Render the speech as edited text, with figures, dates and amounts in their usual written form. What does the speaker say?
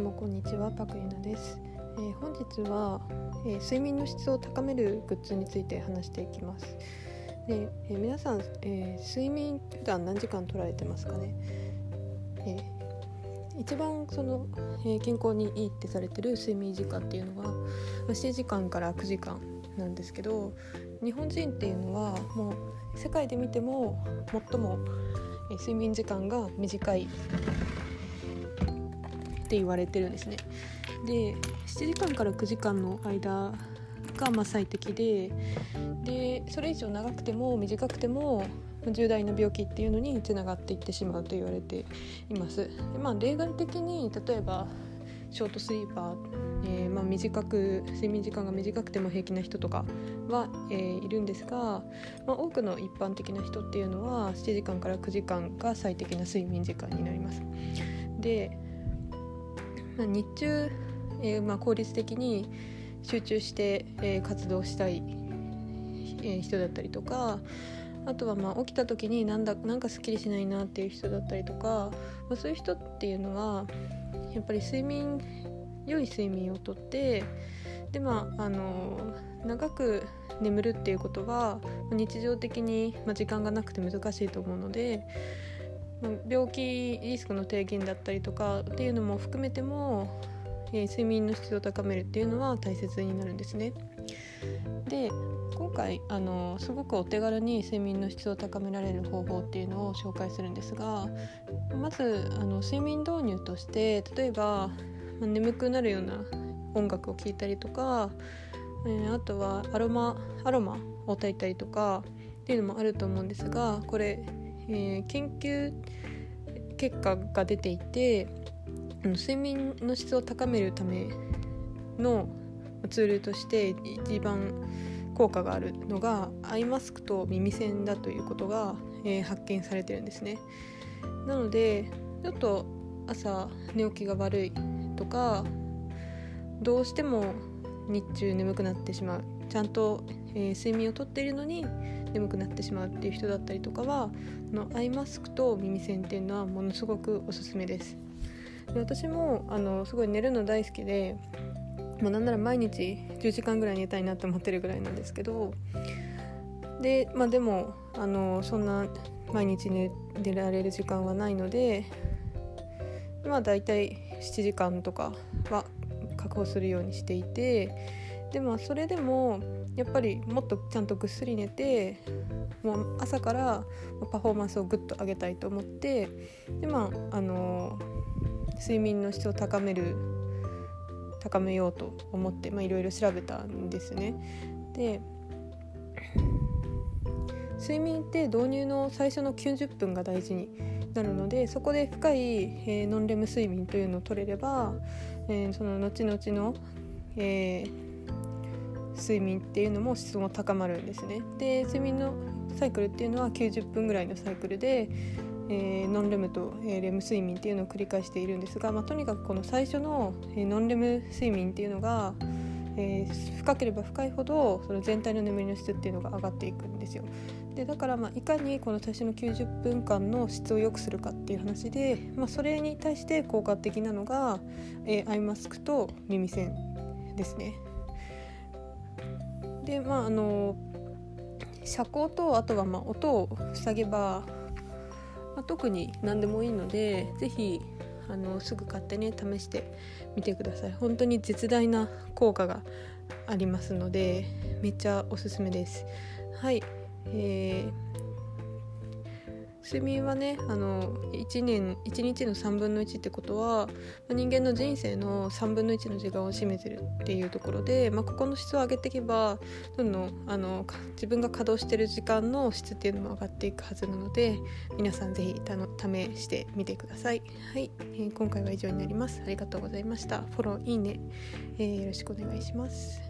もこんにちは、パクユナです。本日は、睡眠の質を高めるグッズについて話していきます。で、皆さん、睡眠普段何時間取られてますかね。一番健康にいいってされてる睡眠時間っていうのは7時間から9時間なんですけど、日本人っていうのはもう世界で見ても最も睡眠時間が短いって言われてるんですね。で、7時間から9時間の間が最適で、それ以上長くても短くても重大な病気っていうのにつながっていってしまうと言われています。例外的に例えばショートスリーパー、睡眠時間が短くても平気な人とかはいるんですが、多くの一般的な人っていうのは7時間から9時間が最適な睡眠時間になります。で、日中、効率的に集中して、活動したい、人だったりとか、あとは起きた時になんかすっきりしないなっていう人だったりとか、そういう人っていうのはやっぱり良い睡眠をとって、で長く眠るっていうことは日常的に、時間がなくて難しいと思うので、病気リスクの低減だったりとかっていうのも含めても、睡眠の質を高めるっていうのは大切になるんですね。で、今回すごくお手軽に睡眠の質を高められる方法っていうのを紹介するんですが、まず睡眠導入として、例えば眠くなるような音楽を聴いたりとか、あとはアロマを炊いたりとかっていうのもあると思うんですが、これ、研究結果が出ていて、睡眠の質を高めるためのツールとして一番効果があるのがアイマスクと耳栓だということが、発見されてるんですね。なので、ちょっと朝寝起きが悪いとか、どうしても日中眠くなってしまう、ちゃんと、睡眠をとっているのに眠くなってしまうっていう人だったりとかは、アイマスクと耳栓っていうのはものすごくおすすめです。で、私もすごい寝るの大好きで、なんなら毎日10時間ぐらい寝たいなと思ってるぐらいなんですけど、でもそんな毎日 寝られる時間はないので、だいたい7時間とかは確保するようにしていて、でそれでもやっぱりもっとちゃんとぐっすり寝て、朝からパフォーマンスをぐっと上げたいと思って、で睡眠の質を高めようと思って、いろいろ調べたんですね。で、睡眠って導入の最初の90分が大事になるので、そこで深い、ノンレム睡眠というのを取れれば、その後々の、睡眠っていうのも質も高まるんですね。で、睡眠のサイクルっていうのは90分ぐらいのサイクルで、ノンレムと、レム睡眠っていうのを繰り返しているんですが、とにかくこの最初の、ノンレム睡眠っていうのが、深ければ深いほどその全体の眠りの質っていうのが上がっていくんですよ。で、だからいかにこの最初の90分間の質を良くするかっていう話で、それに対して効果的なのが、アイマスクと耳栓ですね。で、遮光とあとは音を塞げば特に何でもいいので、ぜひすぐ買ってね、試してみてください。本当に絶大な効果がありますので、めっちゃおすすめです。はい、睡眠はね、1日の3分の1ってことは、人間の人生の3分の1の時間を占めてるっていうところで、ここの質を上げていけば、どんどん自分が稼働してる時間の質っていうのも上がっていくはずなので、皆さんぜひ試してみてください。はい、今回は以上になります。ありがとうございました。フォロー、いいね、よろしくお願いします。